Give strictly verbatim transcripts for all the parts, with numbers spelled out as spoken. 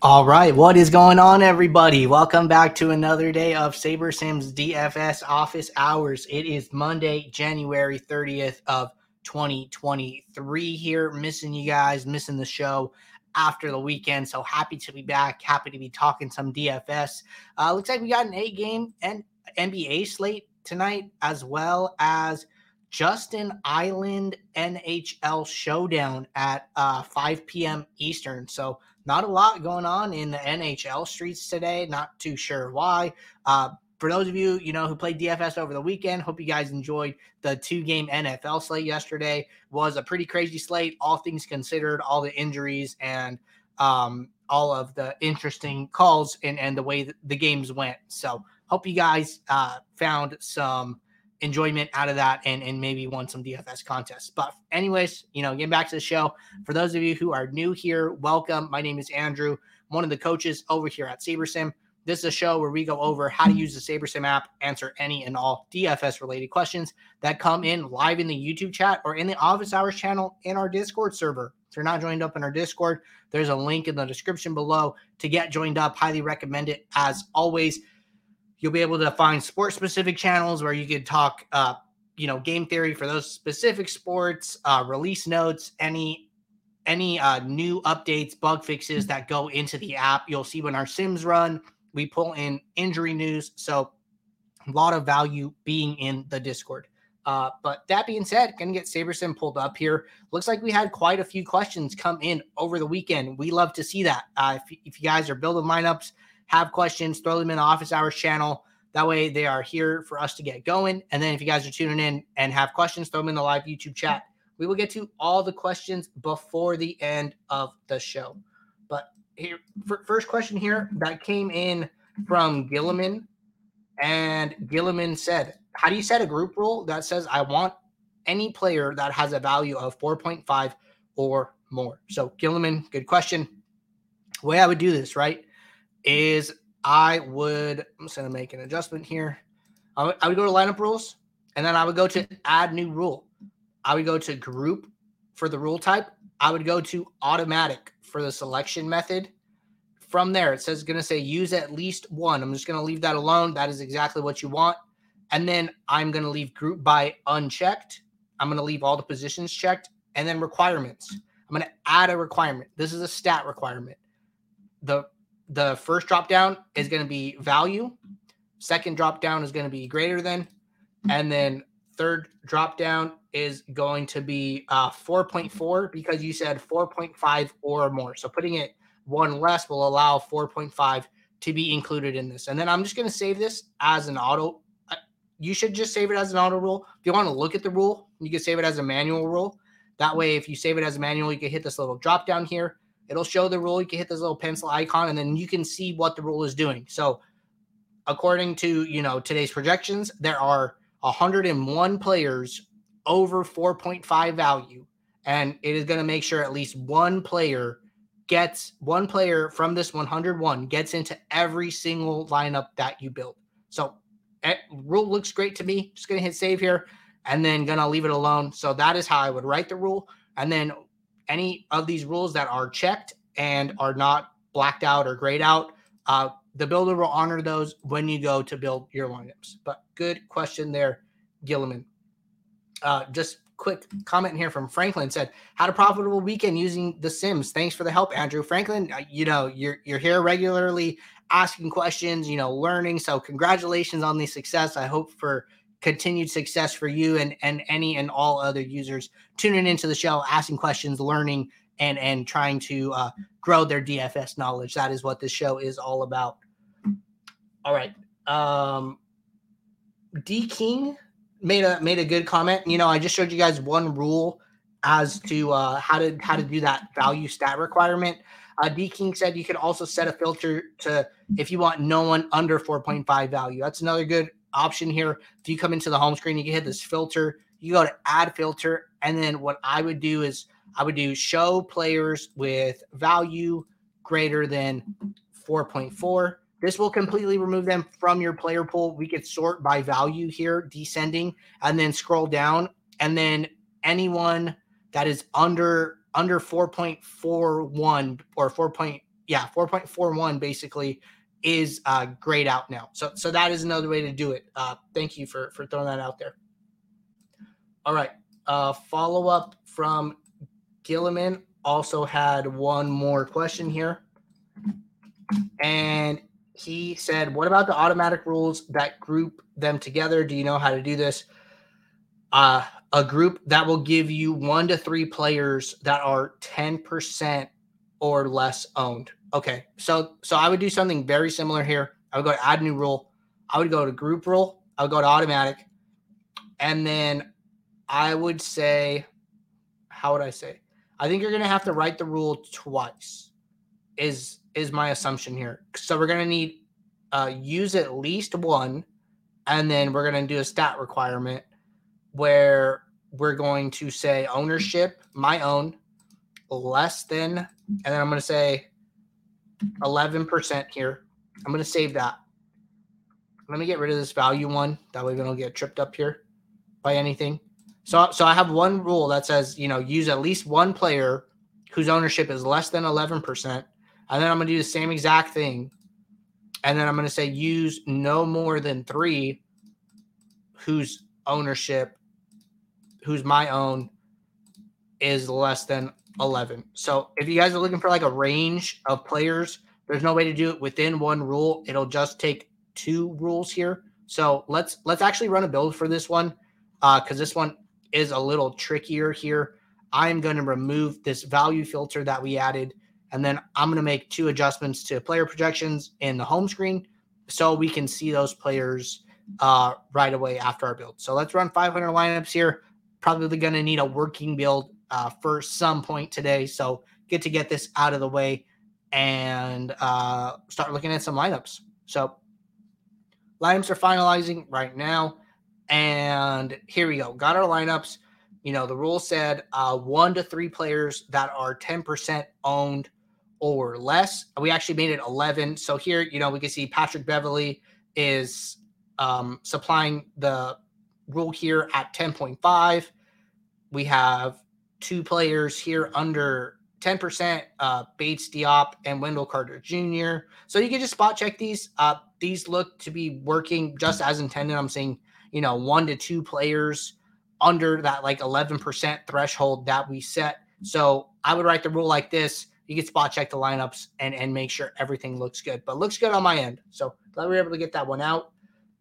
All right, what is going on, everybody? Welcome back to another day of Saber Sims D F S office hours. It is Monday, January thirtieth of twenty twenty-three here. Missing you guys, missing the show after the weekend. So happy to be back, happy to be talking some D F S. Uh, looks like we got an A game and N B A slate tonight, as well as Justin Island N H L showdown at uh, five p.m. Eastern. So not a lot going on in the N H L streets today. Not too sure why. Uh, for those of you, you know, who played D F S over the weekend, hope you guys enjoyed the two-game N F L slate yesterday. Was a pretty crazy slate, all things considered, all the injuries and um, all of the interesting calls and, and the way that the games went. So hope you guys uh, found some enjoyment out of that and, and maybe won some D F S contests. But anyways, you know, getting back to the show, for those of you who are new here, welcome. My name is Andrew, one of the coaches over here at SaberSim. This is a show where we go over how to use the SaberSim app, answer any and all D F S related questions that come in live in the YouTube chat or in the office hours channel in our Discord server. If you're not joined up in our Discord, there's a link in the description below to get joined up. Highly recommend it. As always, you'll be able to find sport-specific channels where you could talk, uh, you know, game theory for those specific sports, uh, release notes, any any uh, new updates, bug fixes that go into the app. You'll see when our Sims run, we pull in injury news. So a lot of value being in the Discord. Uh, but that being said, going to get SaberSim pulled up here. Looks like we had quite a few questions come in over the weekend. We love to see that. Uh, if, if you guys are building lineups, have questions, throw them in the office hours channel. That way they are here for us to get going. And then if you guys are tuning in and have questions, throw them in the live YouTube chat. We will get to all the questions before the end of the show. But here, first question here that came in from Gilliman. And Gilliman said, how do you set a group rule that says I want any player that has a value of four point five or more? So Gilliman, good question. The way I would do this, right, is I would, I'm just going to make an adjustment here. I would, I would go to lineup rules, and then I would go to add new rule. I would go to group for the rule type. I would go to automatic for the selection method. From there, it says going to say use at least one. I'm just going to leave that alone. That is exactly what you want. And then I'm going to leave group by unchecked. I'm going to leave all the positions checked. And then requirements. I'm going to add a requirement. This is a stat requirement. The The first drop down is going to be value. Second drop down is going to be greater than. And then third drop down is going to be uh, four point four because you said four point five or more. So putting it one less will allow four point five to be included in this. And then I'm just going to save this as an auto. You should just save it as an auto rule. If you want to look at the rule, you can save it as a manual rule. That way, if you save it as a manual, you can hit this little drop down here. It'll show the rule. You can hit this little pencil icon, and then you can see what the rule is doing. So according to, you know, today's projections, there are one hundred one players over four point five value, and it is going to make sure at least one player gets one player from this one hundred one gets into every single lineup that you build. So that rule looks great to me. Just going to hit save here and then going to leave it alone. So that is how I would write the rule. And then any of these rules that are checked and are not blacked out or grayed out, uh, the builder will honor those when you go to build your lineups. But good question there, Gilliman. Uh, just quick comment here from Franklin said, had a profitable weekend using the Sims. Thanks for the help, Andrew. Franklin, you know, you're, you're here regularly asking questions, you know, learning. So congratulations on the success. I hope for continued success for you and, and any and all other users tuning into the show, asking questions, learning, and, and trying to uh, grow their D F S knowledge. That is what this show is all about. All right. Um, D King made a, made a good comment. You know, I just showed you guys one rule as to uh, how to, how to do that value stat requirement. Uh, D King said you could also set a filter to, if you want no one under four point five value. That's another good option here. If you come into the home screen, you can hit this filter, you go to add filter, and then what I would do is I would do show players with value greater than four point four. This will completely remove them from your player pool. We could sort by value here, descending, and then scroll down, and then anyone that is under under four point four one or four point yeah, four point four one basically is uh, grayed out now. So so that is another way to do it. Uh, thank you for, for throwing that out there. All right. Uh, follow up from Gilliman also had one more question here. And he said, what about the automatic rules that group them together? Do you know how to do this? Uh, a group that will give you one to three players that are ten percent or less owned. Okay. So, so I would do something very similar here. I would go to add new rule. I would go to group rule. I would go to automatic. And then I would say, how would I say? I think you're going to have to write the rule twice is, is my assumption here. So we're going to need uh, use at least one. And then we're going to do a stat requirement where we're going to say ownership, my own, less than, and then I'm going to say eleven percent here. I'm going to save that. Let me get rid of this value one. That way we don't get tripped up here by anything. So, so I have one rule that says, you know, use at least one player whose ownership is less than eleven percent. And then I'm going to do the same exact thing. And then I'm going to say use no more than three whose ownership, whose my own, is less than eleven. So if you guys are looking for like a range of players, there's no way to do it within one rule. It'll just take two rules here. So let's let's actually run a build for this one uh, because this one is a little trickier here. I'm going to remove this value filter that we added, and then I'm going to make two adjustments to player projections in the home screen so we can see those players uh, right away after our build. So let's run five hundred lineups here. Probably going to need a working build uh, for some point today. So good to get this out of the way and uh, start looking at some lineups. So lineups are finalizing right now. And here we go. Got our lineups. You know, the rule said uh, one to three players that are ten percent owned or less. We actually made it eleven. So here, you know, we can see Patrick Beverly is um, supplying the rule here at ten point five. We have two players here under ten percent, uh, Bates Diop and Wendell Carter Junior So you can just spot check these. Uh, these look to be working just as intended. I'm saying, you know, one to two players under that like eleven percent threshold that we set. So I would write the rule like this. You can spot check the lineups and, and make sure everything looks good, but looks good on my end. So glad we were able to get that one out.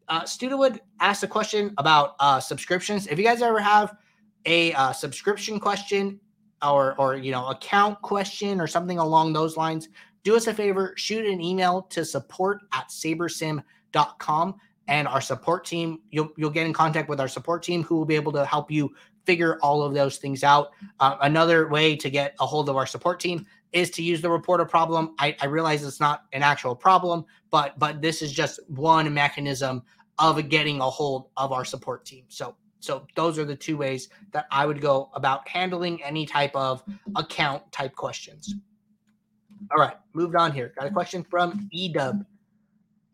Uh, Studewood asked a question about uh, subscriptions. If you guys ever have a uh, subscription question or, or, you know, account question or something along those lines, do us a favor, shoot an email to support at sabersim dot com. And our support team, you'll you'll get in contact with our support team who will be able to help you figure all of those things out. Uh, another way to get a hold of our support team is to use the reporter problem. I, I realize it's not an actual problem, but but this is just one mechanism of getting a hold of our support team. So so those are the two ways that I would go about handling any type of account type questions. All right, moved on here. Got a question from Edub.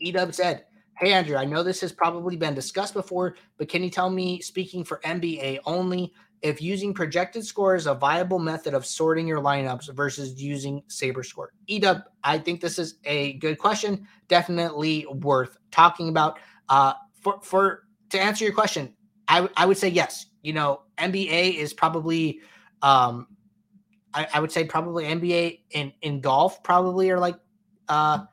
Edub said, hey, Andrew, I know this has probably been discussed before, but can you tell me, speaking for N B A only, if using projected score is a viable method of sorting your lineups versus using Saber score? Edub, I think this is a good question. Definitely worth talking about. Uh, for, for to answer your question, I, w- I would say yes. You know, N B A is probably, um, I, I would say probably N B A and in, in golf probably are like uh, –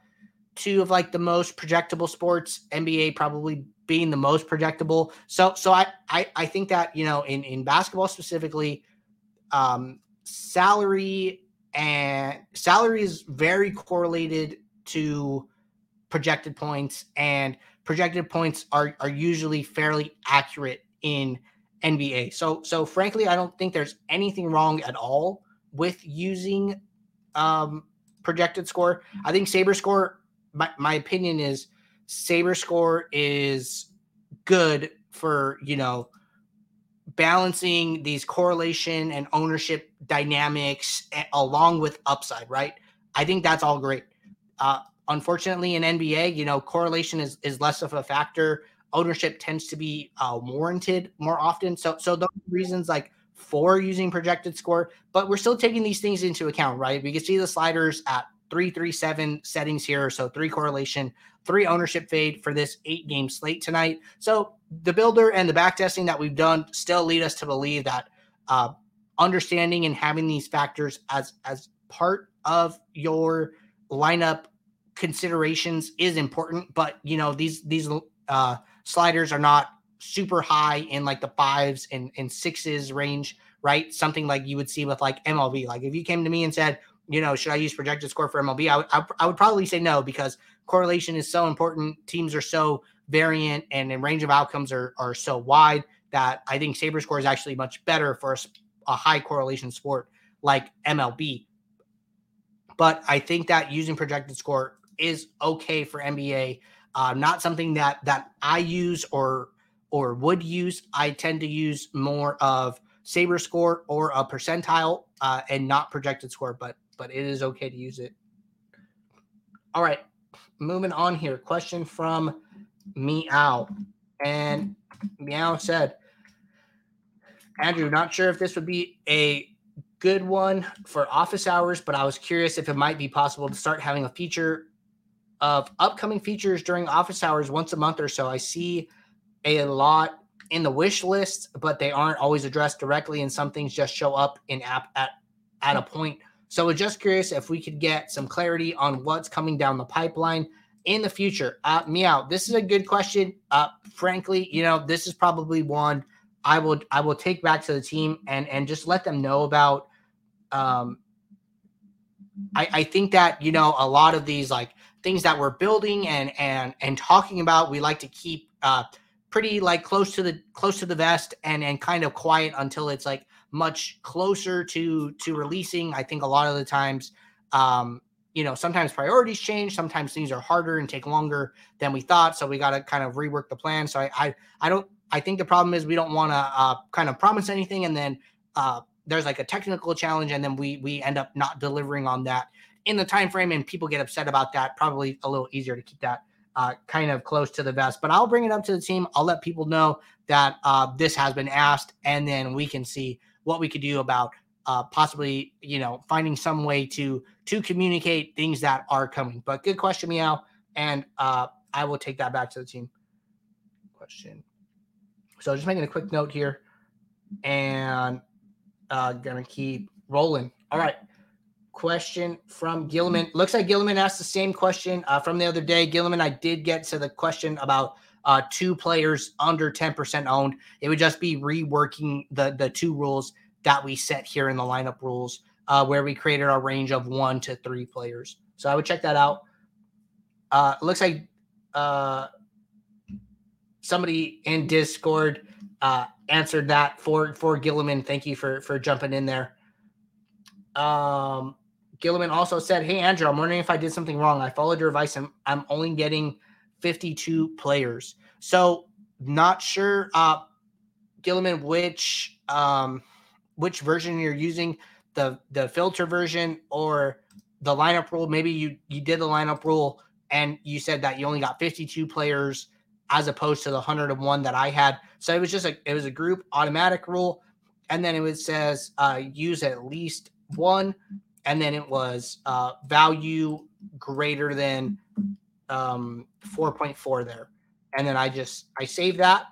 two of like the most projectable sports, N B A probably being the most projectable. So, so I, I, I think that, you know, in, in basketball specifically, um, salary and salary is very correlated to projected points, and projected points are, are usually fairly accurate in N B A. So, so frankly, I don't think there's anything wrong at all with using, um, projected score. I think Saber score, My, my opinion is Saber score is good for, you know, balancing these correlation and ownership dynamics along with upside, right? I think that's all great. Uh, unfortunately, in N B A, you know, correlation is, is less of a factor. Ownership tends to be uh, warranted more often. So, so those reasons like for using projected score, but we're still taking these things into account, right? We can see the sliders at three, three, seven settings here. So three correlation, three ownership fade for this eight game slate tonight. So the builder and the back testing that we've done still lead us to believe that uh, understanding and having these factors as, as part of your lineup considerations is important, but you know, these, these uh, sliders are not super high in like the fives and, and sixes range, right? Something like you would see with like M L B. Like if you came to me and said, you know, should I use projected score for M L B? I would, I, I would probably say no, because correlation is so important. Teams are so variant and the range of outcomes are, are so wide that I think Saber score is actually much better for a, a high correlation sport like M L B. But I think that using projected score is okay for N B A. Uh, not something that, that I use or, or would use. I tend to use more of Saber score or a percentile uh, and not projected score, but, but it is okay to use it. All right. Moving on here. Question from Meow. And Meow said, Andrew, not sure if this would be a good one for office hours, but I was curious if it might be possible to start having a feature of upcoming features during office hours once a month or so. I see a lot in the wish list, but they aren't always addressed directly, and some things just show up in app at, at a point. So we're just curious if we could get some clarity on what's coming down the pipeline in the future. Uh, Meow, this is a good question. Uh, frankly, you know, this is probably one I will I will take back to the team and and just let them know about. Um, I, I think that, you know, a lot of these like things that we're building and and and talking about, we like to keep uh, pretty like close to the close to the vest and and kind of quiet until it's like much closer to to releasing. I think a lot of the times, um, you know, sometimes priorities change. Sometimes things are harder and take longer than we thought. So we got to kind of rework the plan. So I, I, I don't, I think the problem is we don't want to uh, kind of promise anything. And then uh, there's like a technical challenge. And then we, we end up not delivering on that in the time frame, and people get upset about that. Probably a little easier to keep that Uh, kind of close to the vest, but I'll bring it up to the team. I'll let people know that uh, this has been asked, and then we can see what we could do about uh, possibly, you know, finding some way to to communicate things that are coming. But good question, Meow, and uh, I will take that back to the team. Question. So just making a quick note here, and uh, gonna keep rolling. All right. Question from Gilliman. Looks like Gilliman asked the same question uh, from the other day. Gilliman, I did get to the question about uh, two players under ten percent owned. It would just be reworking the, the two rules that we set here in the lineup rules uh, where we created our range of one to three players. So I would check that out. Uh, looks like uh, somebody in Discord uh, answered that for, for Gilliman. Thank you for, for jumping in there. Um, Gilliman also said, hey, Andrew, I'm wondering if I did something wrong. I followed your advice and I'm only getting fifty-two players. So not sure, uh, Gilliman, which, um, which version you're using, the, the filter version or the lineup rule. Maybe you, you did the lineup rule and you said that you only got fifty-two players as opposed to the one hundred one that I had. So it was just a, it was a group automatic rule. And then it was, says, uh, use at least one, and then it was uh value greater than um four point four there, and then I just I saved that,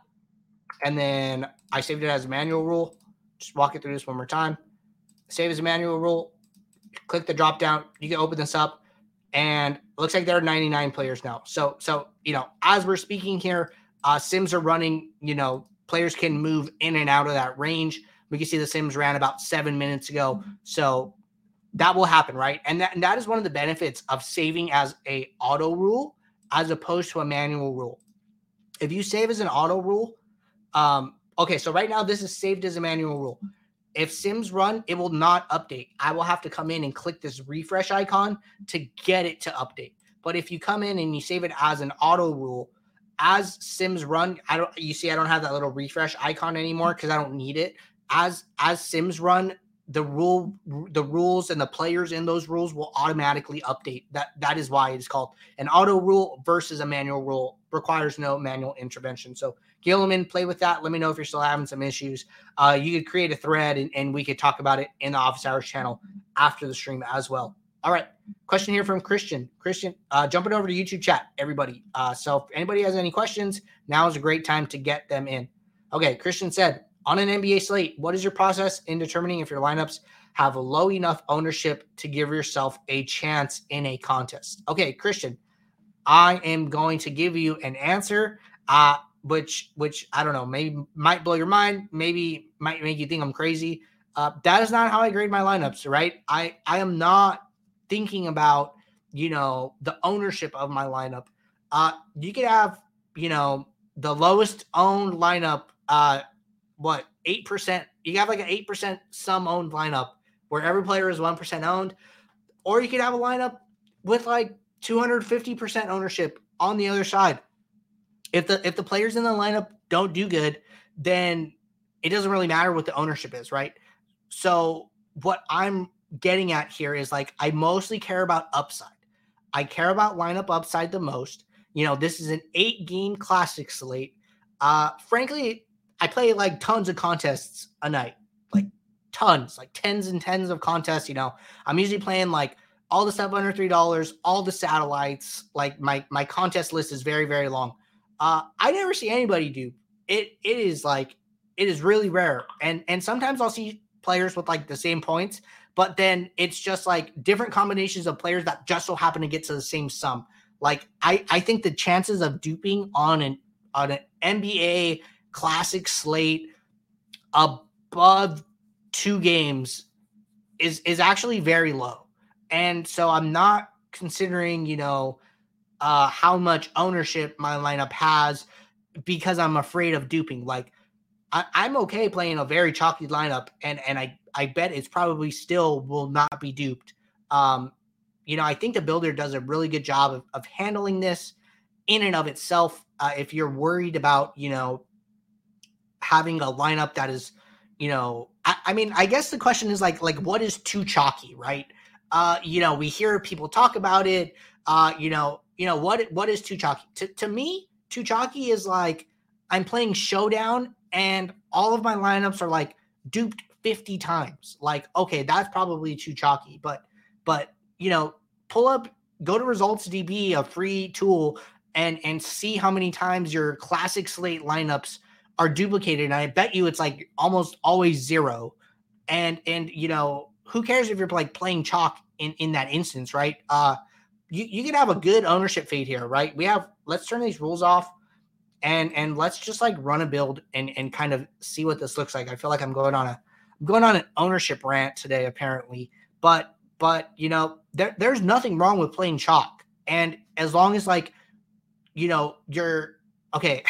and then I saved it as a manual rule. Just walk it through this one more time. Save as a manual rule, click the drop down, you can open this up, and it looks like there are ninety-nine players now. So so you know, as we're speaking here, uh Sims are running, you know, players can move in and out of that range. We can see the Sims ran about seven minutes ago. So that will happen, right? And that, and that is one of the benefits of saving as a auto rule as opposed to a manual rule. If you save as an auto rule, um, okay, so right now this is saved as a manual rule. If Sims run, it will not update. I will have to come in and click this refresh icon to get it to update. But if you come in and you save it as an auto rule, as Sims run, I don't. You see I don't have that little refresh icon anymore because I don't need it. As as Sims run, the rule, the rules and the players in those rules will automatically update. That that is why it's called an auto rule versus a manual rule. Requires no manual intervention. So Gilliman, play with that. Let me know if you're still having some issues. Uh, you could create a thread and, and we could talk about it in the office hours channel after the stream as well. All right. Question here from Christian. Christian, uh, jumping over to YouTube chat, everybody. Uh, so if anybody has any questions, now is a great time to get them in. Okay. Christian said, on an N B A slate, what is your process in determining if your lineups have a low enough ownership to give yourself a chance in a contest? Okay, Christian, I am going to give you an answer, uh, which, which I don't know, maybe might blow your mind, maybe might make you think I'm crazy. Uh, that is not how I grade my lineups, right? I, I am not thinking about, you know, the ownership of my lineup. Uh, you could have, you know, the lowest owned lineup, uh, what, eight percent? You have like an eight percent some owned lineup where every player is one percent owned. Or you could have a lineup with like two hundred fifty percent ownership on the other side. If the, if the players in the lineup don't do good, then it doesn't really matter what the ownership is, right? So what I'm getting at here is like, I mostly care about upside. I care about lineup upside the most. You know, this is an eight game classic slate. Uh, frankly, I play like tons of contests a night, like tons, like tens and tens of contests. You know, I'm usually playing like all the stuff under three dollars, all the satellites. Like my, my contest list is very, very long. Uh, I never see anybody do it. It is like, it is really rare. And, and sometimes I'll see players with like the same points, but then it's just like different combinations of players that just so happen to get to the same sum. Like I, I think the chances of duping on an, on an N B A classic slate above two games is, is actually very low. And so I'm not considering, you know, uh, how much ownership my lineup has because I'm afraid of duping. Like, I, I'm okay playing a very chalky lineup, and, and I, I bet it's probably still will not be duped. Um, you know, I think the builder does a really good job of, of handling this in and of itself. Uh, if you're worried about, you know, having a lineup that is, you know, I, I mean, I guess the question is like, like what is too chalky, right? Uh, you know, we hear people talk about it. Uh, you know, you know, what, what is too chalky? To, to me, too chalky is like, I'm playing showdown and all of my lineups are like duped fifty times. Like, okay, that's probably too chalky, but, but, you know, pull up, go to Results D B, a free tool, and, and see how many times your classic slate lineups are duplicated. And I bet you it's like almost always zero. And, and, you know, who cares if you're like playing chalk in, in that instance, right? Uh, you, you could have a good ownership fade here, right? We have, let's turn these rules off. And and let's just like run a build and, and kind of see what this looks like. I feel like I'm going on a I'm going on an ownership rant today, apparently. But but you know, there there's nothing wrong with playing chalk. And as long as like, you know, you're okay.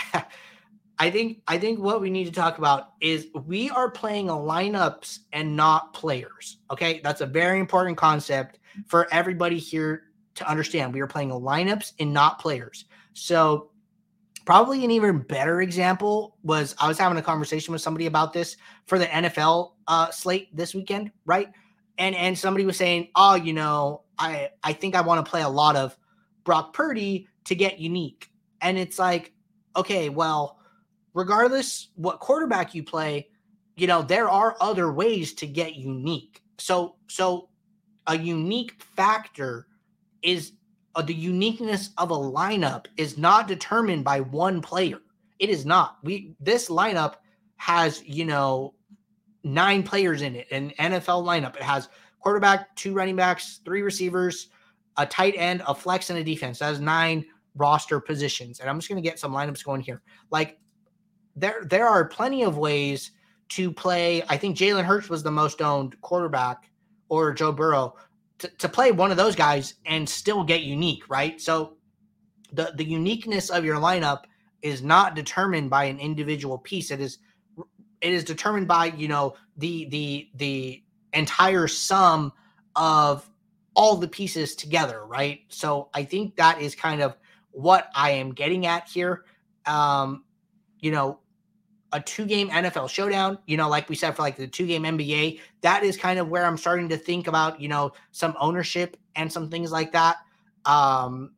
I think I think what we need to talk about is we are playing lineups and not players. Okay, that's a very important concept for everybody here to understand. We are playing lineups and not players. So probably an even better example was I was having a conversation with somebody about this for the N F L uh, slate this weekend, right? And and somebody was saying, oh, you know, I, I think I want to play a lot of Brock Purdy to get unique. And it's like, okay, well, regardless what quarterback you play, you know, there are other ways to get unique. So, so a unique factor is the uniqueness of a lineup is not determined by one player. It is not. We this lineup has, you know, nine players in it, an N F L lineup. It has quarterback, two running backs, three receivers, a tight end, a flex, and a defense. That is nine roster positions. And I'm just going to get some lineups going here. Like there, there are plenty of ways to play. I think Jalen Hurts was the most owned quarterback, or Joe Burrow. To, to play one of those guys and still get unique, right? So the, the uniqueness of your lineup is not determined by an individual piece. It is it is determined by, you know, the the the entire sum of all the pieces together, right? So I think that is kind of what I am getting at here. Um, you know, a two-game N F L showdown, you know, like we said for like the two-game N B A, that is kind of where I'm starting to think about, you know, some ownership and some things like that. Um,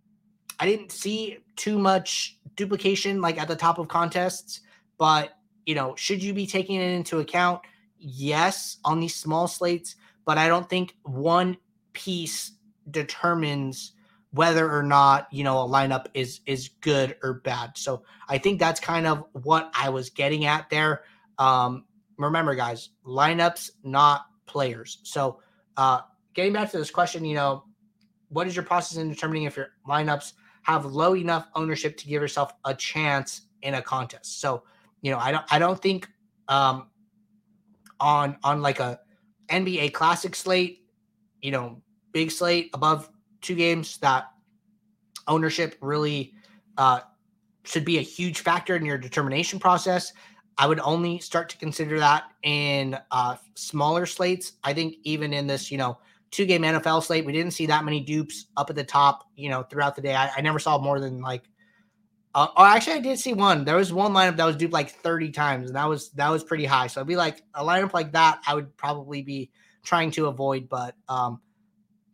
I didn't see too much duplication like at the top of contests, but, you know, should you be taking it into account? Yes, on these small slates, but I don't think one piece determines whether or not, you know, a lineup is is good or bad. So I think that's kind of what I was getting at there. Um, remember, guys, lineups, not players. So uh, getting back to this question, you know, what is your process in determining if your lineups have low enough ownership to give yourself a chance in a contest? So, you know, I don't I don't think um, on on like a N B A classic slate, you know, big slate above two games, that ownership really uh, should be a huge factor in your determination process. I would only start to consider that in uh, smaller slates. I think even in this, you know, two-game N F L slate, we didn't see that many dupes up at the top, you know, throughout the day. I, I never saw more than like, uh, oh, actually I did see one. There was one lineup that was duped like thirty times, and that was, that was pretty high. So I'd be like a lineup like that, I would probably be trying to avoid, but um,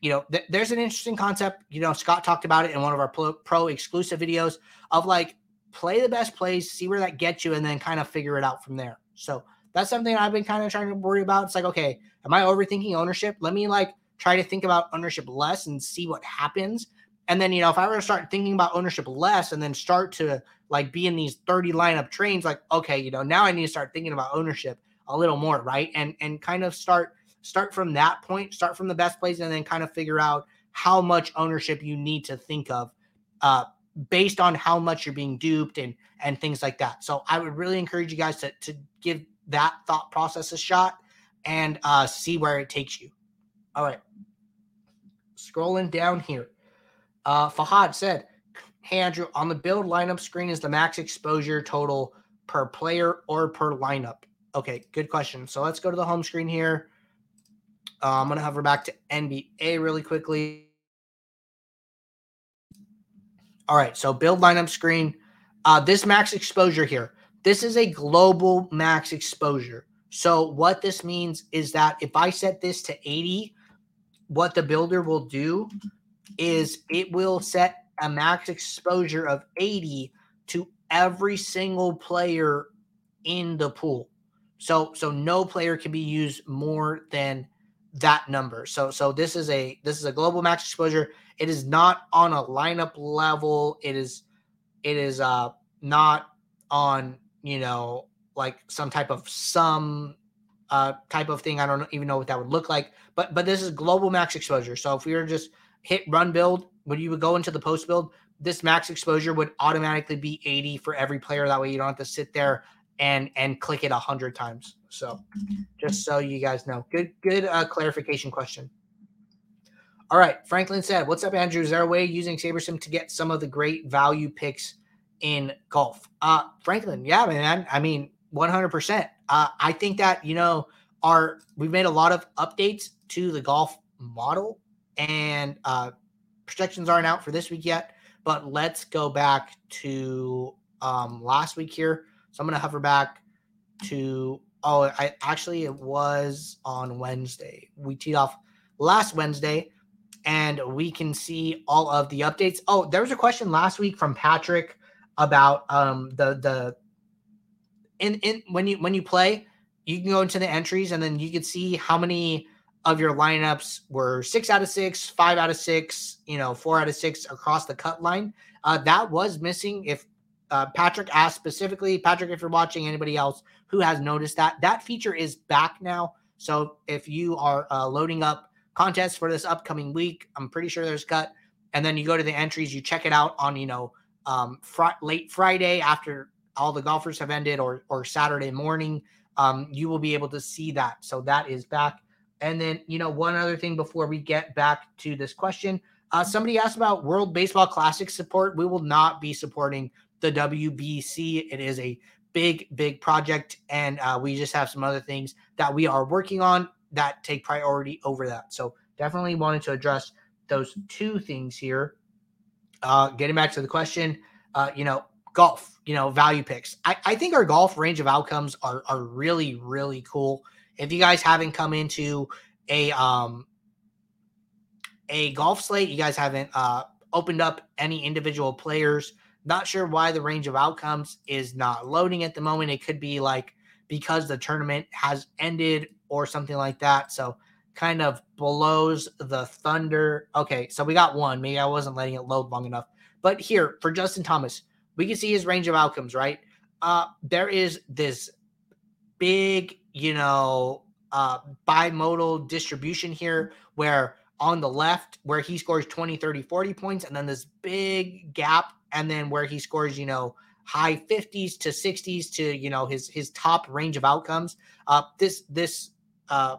you know, th- there's an interesting concept. You know, Scott talked about it in one of our pro, pro exclusive videos of like, play the best plays, see where that gets you, and then kind of figure it out from there. So that's something I've been kind of trying to worry about. It's like, okay, am I overthinking ownership? Let me like try to think about ownership less and see what happens. And then, you know, if I were to start thinking about ownership less and then start to like be in these thirty lineup trains, like, okay, you know, now I need to start thinking about ownership a little more. Right. And, and kind of start, Start from that point, start from the best plays, and then kind of figure out how much ownership you need to think of uh, based on how much you're being duped and and things like that. So I would really encourage you guys to, to give that thought process a shot and uh, see where it takes you. All right. Scrolling down here. Uh, Fahad said, hey, Andrew, on the build lineup screen, is the max exposure total per player or per lineup? Okay, good question. So let's go to the home screen here. Uh, I'm going to hover back to N B A really quickly. All right, so build lineup screen. Uh, this max exposure here, this is a global max exposure. So what this means is that if I set this to eighty, what the builder will do is it will set a max exposure of eighty to every single player in the pool. So so no player can be used more than that number. So, so this is a, this is a global max exposure. It is not on a lineup level. It is, it is, uh, not on, you know, like some type of some, uh, type of thing. I don't even know what that would look like, but, but this is global max exposure. So if we were just hit run build, when you would go into the post build, this max exposure would automatically be eighty for every player. That way you don't have to sit there and, and click it a hundred times. So just so you guys know, good, good uh, clarification question. All right. Franklin said, what's up, Andrew? Is there a way using Saber Sim to get some of the great value picks in golf? Uh, Franklin. Yeah, man. I mean, one hundred percent. Uh, I think that, you know, our, we've made a lot of updates to the golf model, and uh, projections aren't out for this week yet, but let's go back to um, last week here. So I'm going to hover back to, oh, I actually, it was on Wednesday. We teed off last Wednesday, and we can see all of the updates. Oh, there was a question last week from Patrick about um, the the in in when you when you play, you can go into the entries, and then you can see how many of your lineups were six out of six, five out of six, you know, four out of six across the cut line. Uh, that was missing. If uh, Patrick asked specifically, Patrick, if you're watching, anybody else who has noticed that, that feature is back now. So if you are uh, loading up contests for this upcoming week, I'm pretty sure there's cut. And then you go to the entries, you check it out on, you know, um, fr- late Friday after all the golfers have ended, or, or Saturday morning, um, you will be able to see that. So that is back. And then, you know, one other thing before we get back to this question, uh, somebody asked about World Baseball Classic support. We will not be supporting the W B C. It is a big, big project, and uh, we just have some other things that we are working on that take priority over that. So definitely wanted to address those two things here. Uh, getting back to the question, uh, you know, golf, you know, value picks. I, I think our golf range of outcomes are are really, really cool. If you guys haven't come into a um, a golf slate, you guys haven't uh, opened up any individual players. Not sure why the range of outcomes is not loading at the moment. It could be like because the tournament has ended or something like that. So kind of blows the Thunder. Okay, so we got one. Maybe I wasn't letting it load long enough. But here, for Justin Thomas, we can see his range of outcomes, right? Uh, there is this big, you know, uh, bimodal distribution here where on the left, where he scores twenty, thirty, forty points, and then this big gap, and then where he scores, you know, high fifties to sixties to, you know, his his top range of outcomes. Uh, this this uh,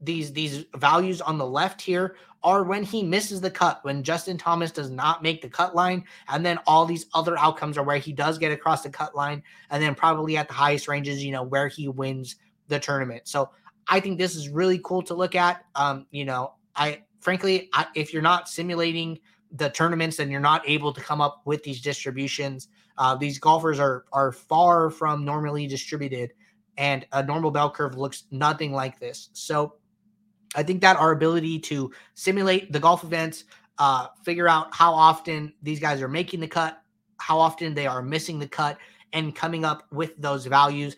these these values on the left here are when he misses the cut, when Justin Thomas does not make the cut line, and then all these other outcomes are where he does get across the cut line, and then probably at the highest ranges, you know, where he wins the tournament. So I think this is really cool to look at. Um, you know, I frankly, I, if you're not simulating the tournaments, then you're not able to come up with these distributions. Uh, these golfers are are far from normally distributed, and a normal bell curve looks nothing like this. So I think that our ability to simulate the golf events, uh, figure out how often these guys are making the cut, how often they are missing the cut, and coming up with those values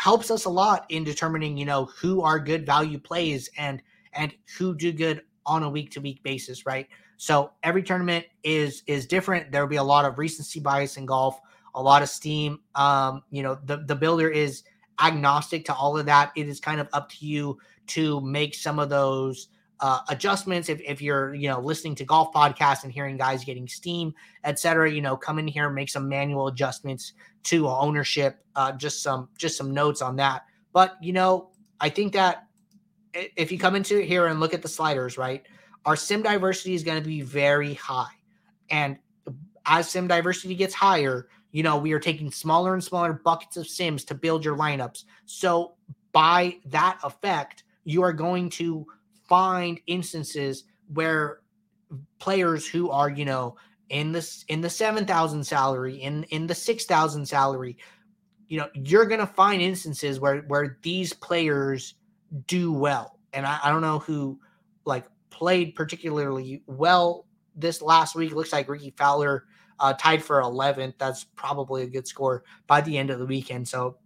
helps us a lot in determining, you know, who are good value plays and and who do good on a week-to-week basis, right? So every tournament is is different. There will be a lot of recency bias in golf, a lot of steam. Um, you know, the, the builder is agnostic to all of that. It is kind of up to you to make some of those uh, adjustments. If, if you're, you know, listening to golf podcasts and hearing guys getting steam, et cetera, you know, come in here, make some manual adjustments to ownership. Uh, just some, just some notes on that. But, you know, I think that if you come into it here and look at the sliders, right, our sim diversity is going to be very high. And as sim diversity gets higher, you know, we are taking smaller and smaller buckets of sims to build your lineups. So by that effect, you are going to find instances where players who are, you know, in this, in the seven thousand salary, in, in the six thousand salary, you know, you're going to find instances where, where these players do well. And I, I don't know who like played particularly well this last week. It looks like Ricky Fowler uh, tied for eleventh. That's probably a good score by the end of the weekend. So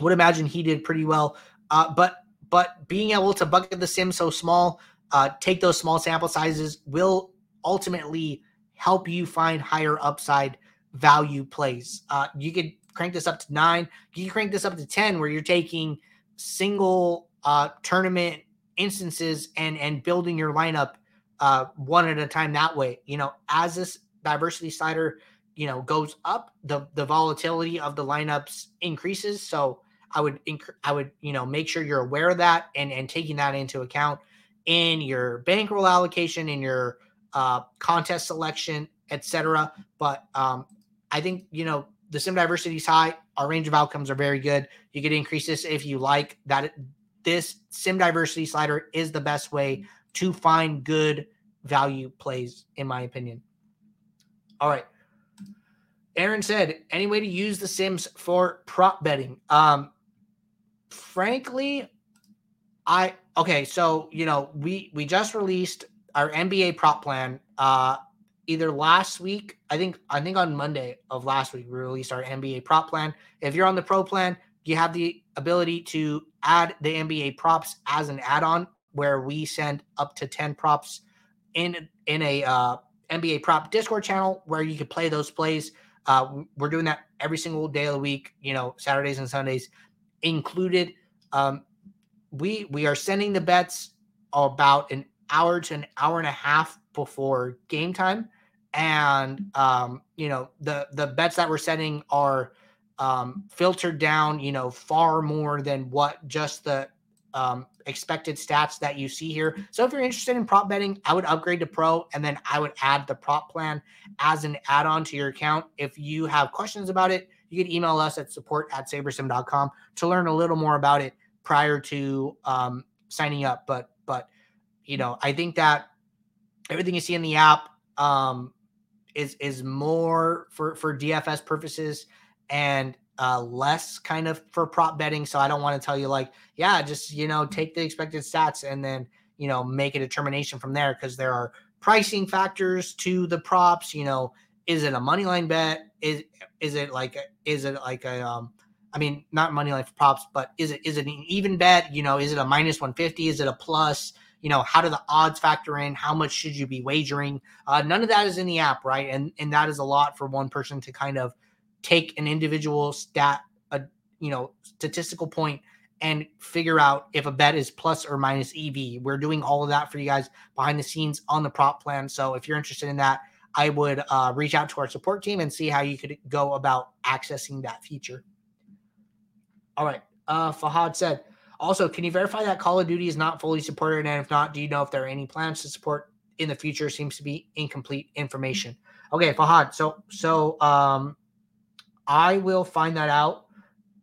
would imagine he did pretty well. Uh, but, But being able to bucket the sim so small, uh, take those small sample sizes, will ultimately help you find higher upside value plays. Uh, you could crank this up to nine. You can crank this up to ten, where you're taking single uh, tournament instances and and building your lineup uh, one at a time that way. You know, as this diversity slider, you know, goes up, the the volatility of the lineups increases. So I would, inc- I would, you know, make sure you're aware of that and, and taking that into account in your bankroll allocation, in your uh, contest selection, et cetera. But um, I think, you know, the sim diversity is high. Our range of outcomes are very good. You could increase this if you like that. It, this sim diversity slider is the best way to find good value plays, in my opinion. All right. Aaron said, any way to use the sims for prop betting? Um, Frankly, I okay. So you know, we we just released our N B A prop plan. Uh, either last week, I think I think on Monday of last week, we released our N B A prop plan. If you're on the pro plan, you have the ability to add the N B A props as an add-on, where we send up to ten props in in a uh, N B A prop Discord channel where you can play those plays. Uh, we're doing that every single day of the week. You know, Saturdays and Sundays included. Um, we we are sending the bets about an hour to an hour and a half before game time, and um, you know the the bets that we're sending are um, filtered down, you know, far more than what just the um, expected stats that you see here. So if you're interested in prop betting, I would upgrade to pro, and then I would add the prop plan as an add-on to your account. If you have questions about it, you can email us at support at sabersim dot com to learn a little more about it prior to um, signing up. But, but, you know, I think that everything you see in the app um, is, is more for, for D F S purposes and uh, less kind of for prop betting. So I don't want to tell you like, yeah, just, you know, take the expected stats and then, you know, make a determination from there. Cause there are pricing factors to the props. You know, is it a money line bet? Is, is it like, a, is it like a, um, I mean, not money line for props, but is it is it an even bet? You know, is it a minus one fifty? Is it a plus? You know, how do the odds factor in? How much should you be wagering? Uh, none of that is in the app, right? And and that is a lot for one person to kind of take an individual stat, a you know, statistical point and figure out if a bet is plus or minus E V. We're doing all of that for you guys behind the scenes on the prop plan. So if you're interested in that, I would uh, reach out to our support team and see how you could go about accessing that feature. All right. Uh, Fahad said, also, can you verify that Call of Duty is not fully supported? And if not, do you know if there are any plans to support in the future? Seems to be incomplete information. Okay, Fahad. So, so um, I will find that out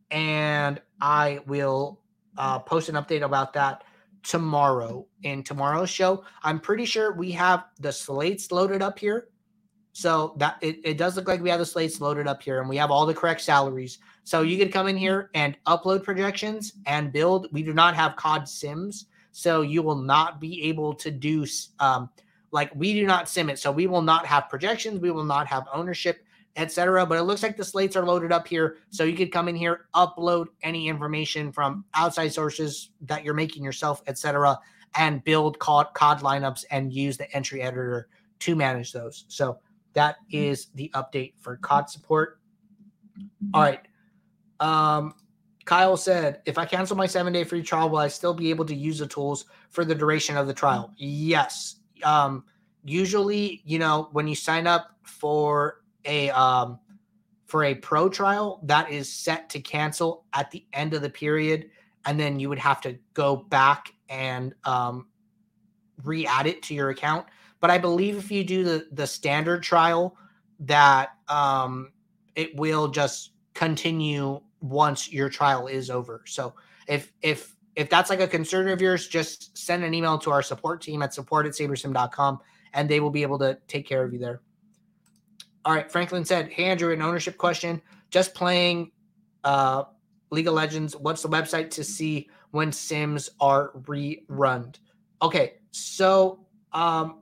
and I will uh, post an update about that tomorrow in tomorrow's show. I'm pretty sure we have the slates loaded up here. So that it, it does look like we have the slates loaded up here and we have all the correct salaries. So you can come in here and upload projections and build. We do not have C O D sims. So you will not be able to do um, like we do not sim it. So we will not have projections. We will not have ownership, et cetera. But it looks like the slates are loaded up here. So you could come in here, upload any information from outside sources that you're making yourself, et cetera, and build C O D, C O D lineups and use the entry editor to manage those. So that is the update for C O D support. All right. Um, Kyle said, if I cancel my seven-day free trial, will I still be able to use the tools for the duration of the trial? Yes. Um, usually, you know, when you sign up for a um, for a pro trial, that is set to cancel at the end of the period, and then you would have to go back and um, re-add it to your account. But I believe if you do the, the standard trial, that um, it will just continue once your trial is over. So if if if that's like a concern of yours, just send an email to our support team at support at sabersim dot com, and they will be able to take care of you there. All right, Franklin said, hey, Andrew, an ownership question. Just playing uh, League of Legends. What's the website to see when sims are rerun? Okay, so um,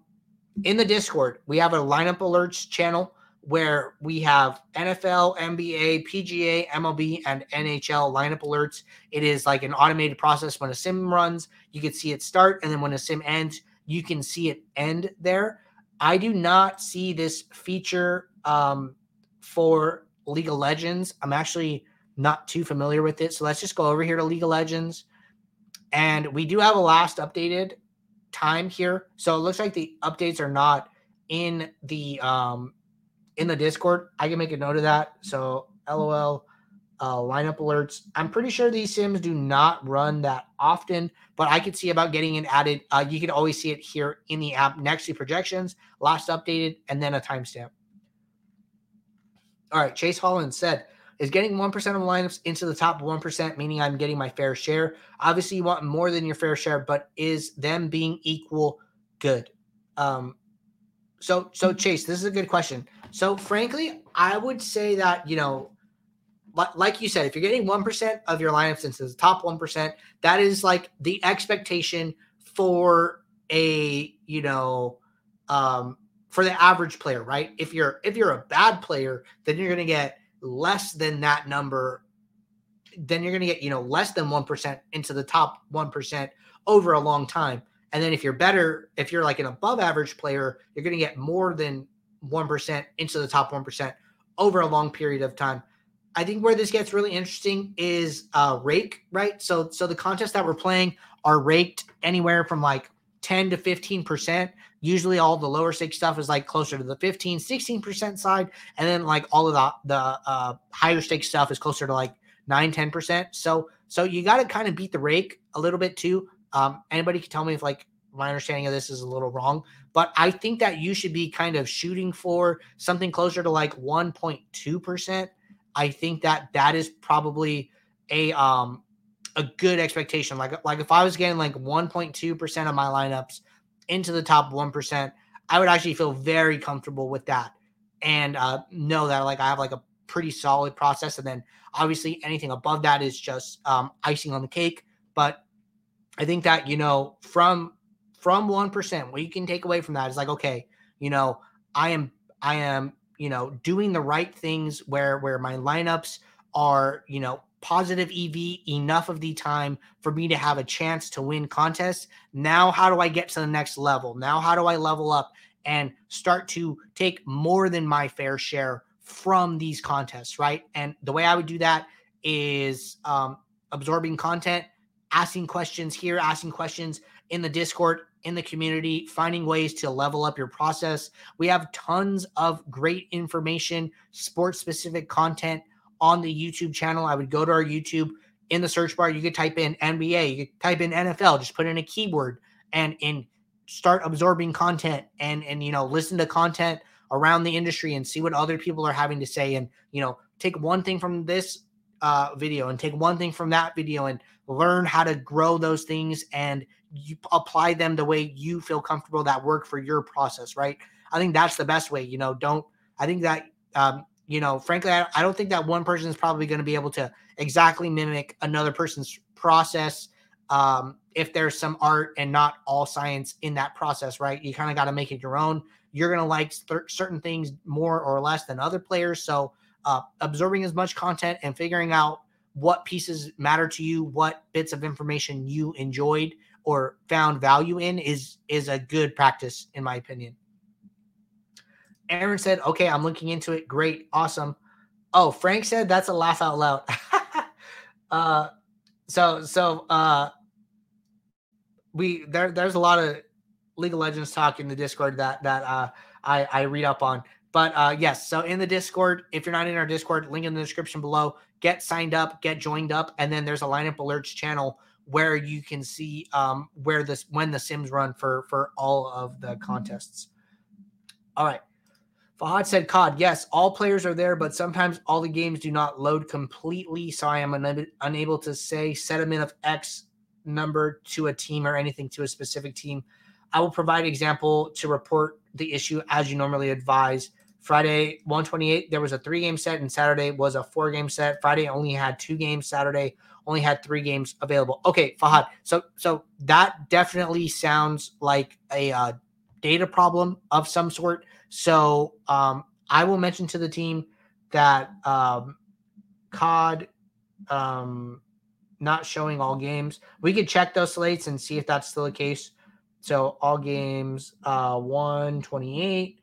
in the Discord, we have a lineup alerts channel where we have N F L, N B A, P G A, M L B, and N H L lineup alerts. It is like an automated process. When a sim runs, you can see it start, and then when a sim ends, you can see it end there. I do not see this feature um, for League of Legends. I'm actually not too familiar with it, so let's just go over here to League of Legends. And we do have a last updated time here, so it looks like the updates are not in the um in the Discord. I can make a note of that. So lol uh lineup alerts, I'm pretty sure these sims do not run that often, but I could see about getting it added. Uh you can always see it here in the app next to projections, last updated, and then a timestamp. All right, Chase Holland said, is getting one percent of lineups into the top one percent, meaning I'm getting my fair share? Obviously, you want more than your fair share, but is them being equal good? Um, so, so Chase, this is a good question. So, frankly, I would say that, you know, like you said, if you're getting one percent of your lineups into the top one percent, that is like the expectation for a, you know, um, for the average player, right? If you're if you're a bad player, then you're going to get less than that number, then you're going to get, you know, less than one percent into the top one percent over a long time. And then if you're better, if you're like an above average player, you're going to get more than one percent into the top one percent over a long period of time. I think where this gets really interesting is uh rake, right? So, so the contests that we're playing are raked anywhere from like ten to fifteen percent. Usually all the lower stake stuff is like closer to the fifteen, sixteen percent side. And then like all of the, the uh, higher stake stuff is closer to like nine, ten percent. So, so you got to kind of beat the rake a little bit too. Um, anybody can tell me if like my understanding of this is a little wrong, but I think that you should be kind of shooting for something closer to like one point two percent. I think that that is probably a, um, a good expectation. Like, like if I was getting like one point two percent of my lineups into the top one percent, I would actually feel very comfortable with that and uh, know that like I have like a pretty solid process. And then obviously anything above that is just um, icing on the cake. But I think that, you know, from, from one percent, what you can take away from that is like, okay, you know, I am, I am, you know, doing the right things where, where my lineups are, you know, positive E V enough of the time for me to have a chance to win contests. Now, how do I get to the next level? Now, how do I level up and start to take more than my fair share from these contests, right? And the way I would do that is um, absorbing content, asking questions here, asking questions in the Discord, in the community, finding ways to level up your process. We have tons of great information, sports-specific content on the YouTube channel. I would go to our YouTube. In the search bar, you could type in N B A, you could type in N F L, just put in a keyword and and start absorbing content and, and, you know, listen to content around the industry and see what other people are having to say. And, you know, take one thing from this uh, video and take one thing from that video and learn how to grow those things and you apply them the way you feel comfortable that work for your process, right? I think that's the best way, you know, don't, I think that, um, you know, frankly, I, I don't think that one person is probably going to be able to exactly mimic another person's process um, if there's some art and not all science in that process, right? You kind of got to make it your own. You're going to like cer- certain things more or less than other players. So uh, absorbing as much content and figuring out what pieces matter to you, what bits of information you enjoyed or found value in is, is a good practice, in my opinion. Aaron said, okay, I'm looking into it. Great. Awesome. Oh, Frank said, that's a laugh out loud. uh, so, so, uh, we, there, there's a lot of League of Legends talk in the Discord that, that, uh, I, I read up on, but, uh, yes. So in the Discord, if you're not in our Discord, link in the description below, get signed up, get joined up. And then there's a lineup alerts channel where you can see, um, where this, when the Sims run for, for all of the contests. All right. Fahad said, C O D, yes, all players are there, but sometimes all the games do not load completely, so I am un- unable to say sediment of X number to a team or anything to a specific team. I will provide example to report the issue as you normally advise. Friday, one twenty-eight, there was a three-game set, and Saturday was a four-game set. Friday only had two games. Saturday only had three games available. Okay, Fahad, so so that definitely sounds like a uh, data problem of some sort. So um, I will mention to the team that um, C O D um, not showing all games. We could check those slates and see if that's still the case. So all games uh, one twenty-eight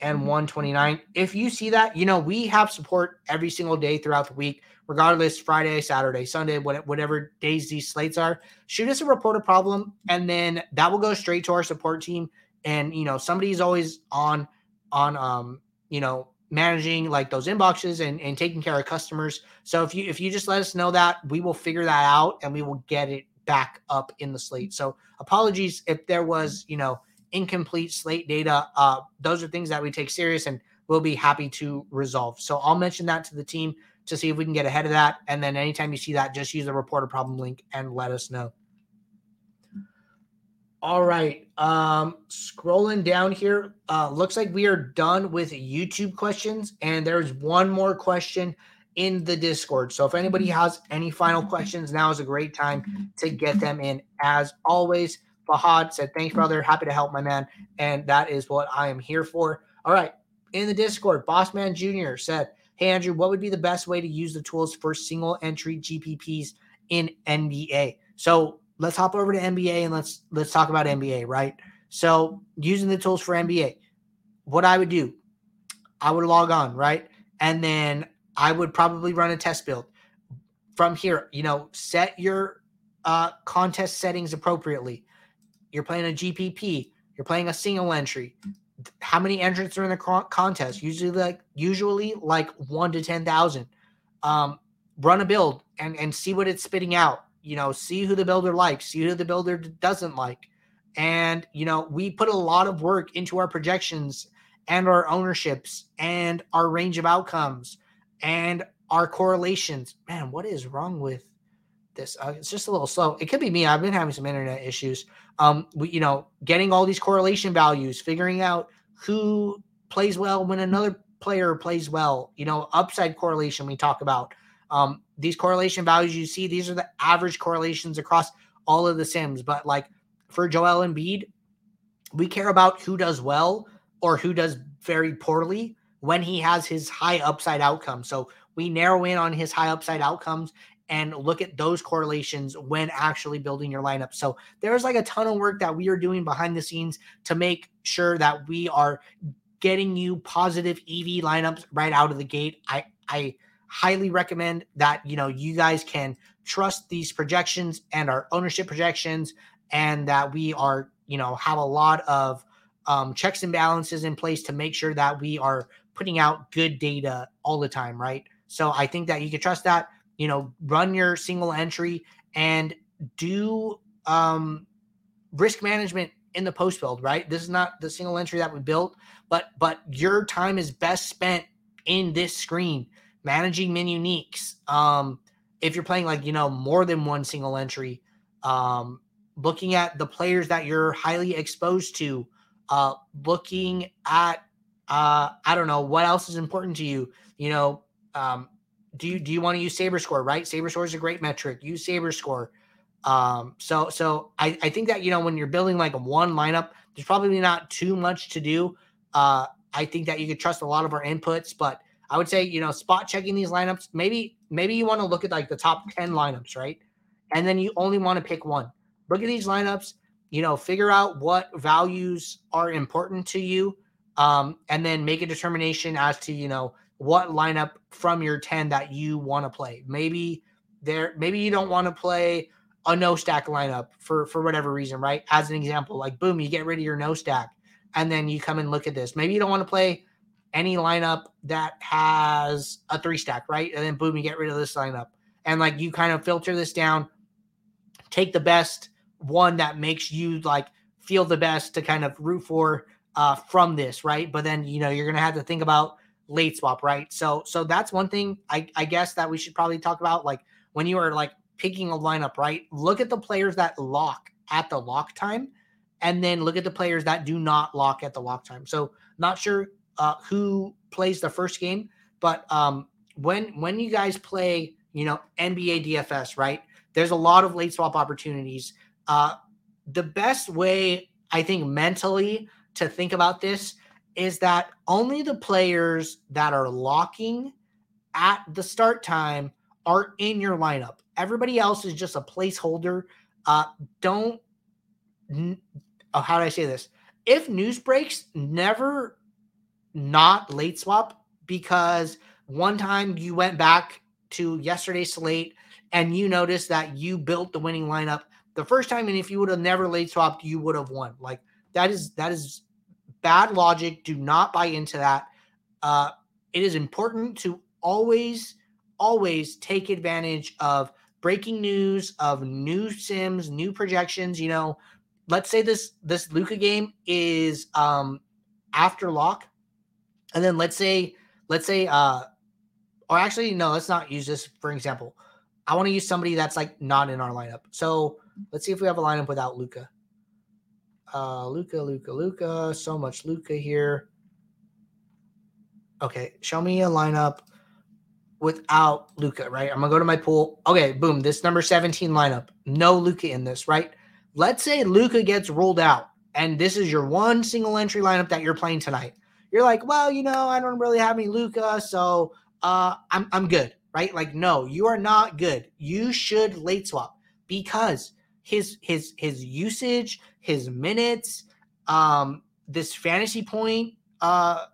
and one twenty-nine. If you see that, you know, we have support every single day throughout the week, regardless, Friday, Saturday, Sunday, whatever days these slates are. Shoot us a report a problem, and then that will go straight to our support team. And, you know, somebody's always on, on, um, you know, managing like those inboxes and, and taking care of customers. So if you, if you just let us know that, we will figure that out and we will get it back up in the slate. So apologies if there was, you know, incomplete slate data. Uh, those are things that we take serious and we'll be happy to resolve. So I'll mention that to the team to see if we can get ahead of that. And then anytime you see that, just use the report a problem link and let us know. All right. Um, scrolling down here, uh, looks like we are done with YouTube questions, and there's one more question in the Discord. So if anybody has any final questions, now is a great time to get them in. As always, Fahad said, thanks, brother. Happy to help, my man. And that is what I am here for. All right. In the Discord, Bossman Junior said, hey, Andrew, what would be the best way to use the tools for single entry G P Ps in N B A? So let's hop over to N B A and let's let's talk about N B A, right? So using the tools for N B A, what I would do, I would log on, right? And then I would probably run a test build. From here, you know, set your uh, contest settings appropriately. You're playing a G P P. You're playing a single entry. How many entrants are in the contest? Usually like usually like one to ten thousand. Um, run a build and, and see what it's spitting out. You know, see who the builder likes, see who the builder doesn't like. And, you know, we put a lot of work into our projections and our ownerships and our range of outcomes and our correlations. Man, what is wrong with this? Uh, it's just a little slow. It could be me. I've been having some internet issues. Um, we, you know, getting all these correlation values, figuring out who plays well when another player plays well, you know, upside correlation we talk about. Um, these correlation values you see, these are the average correlations across all of the Sims. But like for Joel Embiid, we care about who does well or who does very poorly when he has his high upside outcome. So we narrow in on his high upside outcomes and look at those correlations when actually building your lineup. So there's like a ton of work that we are doing behind the scenes to make sure that we are getting you positive E V lineups right out of the gate. I, I highly recommend that, you know, you guys can trust these projections and our ownership projections, and that we are, you know, have a lot of um, checks and balances in place to make sure that we are putting out good data all the time. Right. So I think that you can trust that. You know, run your single entry and do um, risk management in the post build, right? This is not the single entry that we built, but but your time is best spent in this screen, managing min uniques. Um, if you're playing like, you know, more than one single entry, um, looking at the players that you're highly exposed to, uh, looking at, uh, I don't know, what else is important to you, you know, um, Do you, do you want to use Saber Score, right? Saber Score is a great metric. Use Saber Score. Um, so so I, I think that, you know, when you're building like one lineup, there's probably not too much to do. Uh, I think that you could trust a lot of our inputs, but I would say, you know, spot checking these lineups, maybe maybe you want to look at like the top ten lineups, right? And then you only want to pick one. Look at these lineups, you know, figure out what values are important to you, um, and then make a determination as to, you know, what lineup from your ten that you want to play. Maybe there, maybe you don't want to play a no stack lineup for, for whatever reason, right? As an example, like boom, you get rid of your no stack and then you come and look at this. Maybe you don't want to play any lineup that has a three stack, right? And then boom, you get rid of this lineup. And like, you kind of filter this down, take the best one that makes you like feel the best to kind of root for uh, from this. Right. But then, you know, you're going to have to think about late swap, right? So, so that's one thing I, I guess that we should probably talk about. Like when you are like picking a lineup, right? Look at the players that lock at the lock time, and then look at the players that do not lock at the lock time. So, not sure uh, who plays the first game, but um, when when you guys play, you know, N B A D F S, right? There's a lot of late swap opportunities. Uh, the best way I think mentally to think about this is that only the players that are locking at the start time are in your lineup. Everybody else is just a placeholder. Uh, don't, oh, how do I say this? If news breaks, never not late swap, because one time you went back to yesterday's slate and you noticed that you built the winning lineup the first time, and if you would have never late swapped, you would have won. Like that is, that is, bad logic. Do not buy into that. Uh, it is important to always, always take advantage of breaking news, of new sims, new projections. You know, let's say this this Luka game is um, after lock, and then let's say let's say uh, or actually no, let's not use this for example. I want to use somebody that's like not in our lineup. So let's see if we have a lineup without Luka. Uh, Luka, Luka, Luka, so much Luka here. Okay, show me a lineup without Luka, right? I'm going to go to my pool. Okay, boom, this number seventeen lineup. No Luka in this, right? Let's say Luka gets ruled out, and this is your one single entry lineup that you're playing tonight. You're like, well, you know, I don't really have any Luka, so uh, I'm I'm good, right? Like, no, you are not good. You should late swap because his his his usage, his minutes, um, this fantasy point uh,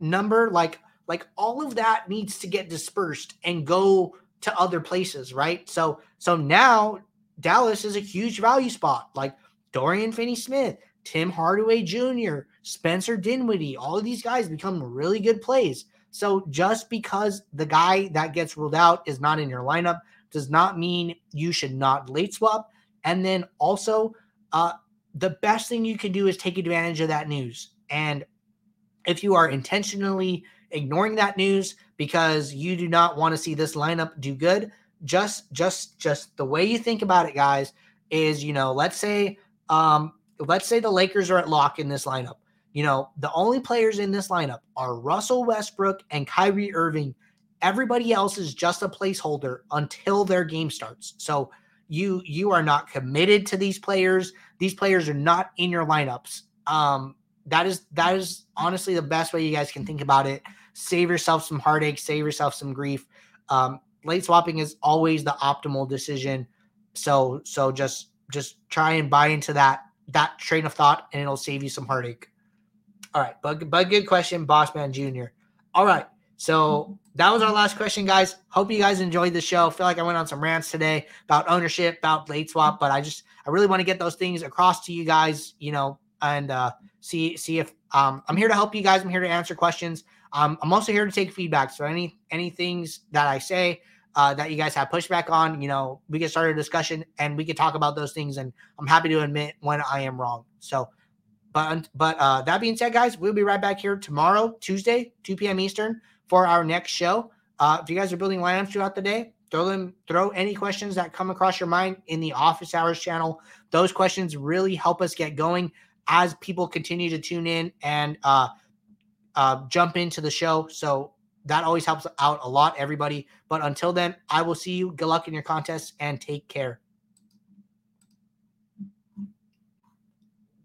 number, like like all of that needs to get dispersed and go to other places, right? So so now Dallas is a huge value spot. Like Dorian Finney-Smith, Tim Hardaway Junior, Spencer Dinwiddie, all of these guys become really good plays. So just because the guy that gets ruled out is not in your lineup does not mean you should not late swap. And then also, uh, the best thing you can do is take advantage of that news. And if you are intentionally ignoring that news because you do not want to see this lineup do good, just, just, just the way you think about it, guys, is, you know, let's say, um, let's say the Lakers are at lock in this lineup. You know, the only players in this lineup are Russell Westbrook and Kyrie Irving. Everybody else is just a placeholder until their game starts. So you, you are not committed to these players. These players are not in your lineups. Um, that is that is honestly the best way you guys can think about it. Save yourself some heartache, save yourself some grief. Um, late swapping is always the optimal decision. So so just just try and buy into that that train of thought, and it'll save you some heartache. All right, but but good question, Bossman Junior All right, so that was our last question, guys. Hope you guys enjoyed the show. I feel like I went on some rants today about ownership, about late swap, but I just I really want to get those things across to you guys, you know, and uh, see see if um, I'm here to help you guys. I'm here to answer questions. Um, I'm also here to take feedback. So any any things that I say uh, that you guys have pushback on, you know, we can start a discussion and we can talk about those things. And I'm happy to admit when I am wrong. So, but but uh, that being said, guys, we'll be right back here tomorrow, Tuesday, two p.m. Eastern, for our next show. Uh, if you guys are building lineups throughout the day, throw them, throw any questions that come across your mind in the Office Hours channel. Those questions really help us get going as people continue to tune in and uh, uh, jump into the show. So that always helps out a lot, everybody. But until then, I will see you. Good luck in your contests and take care.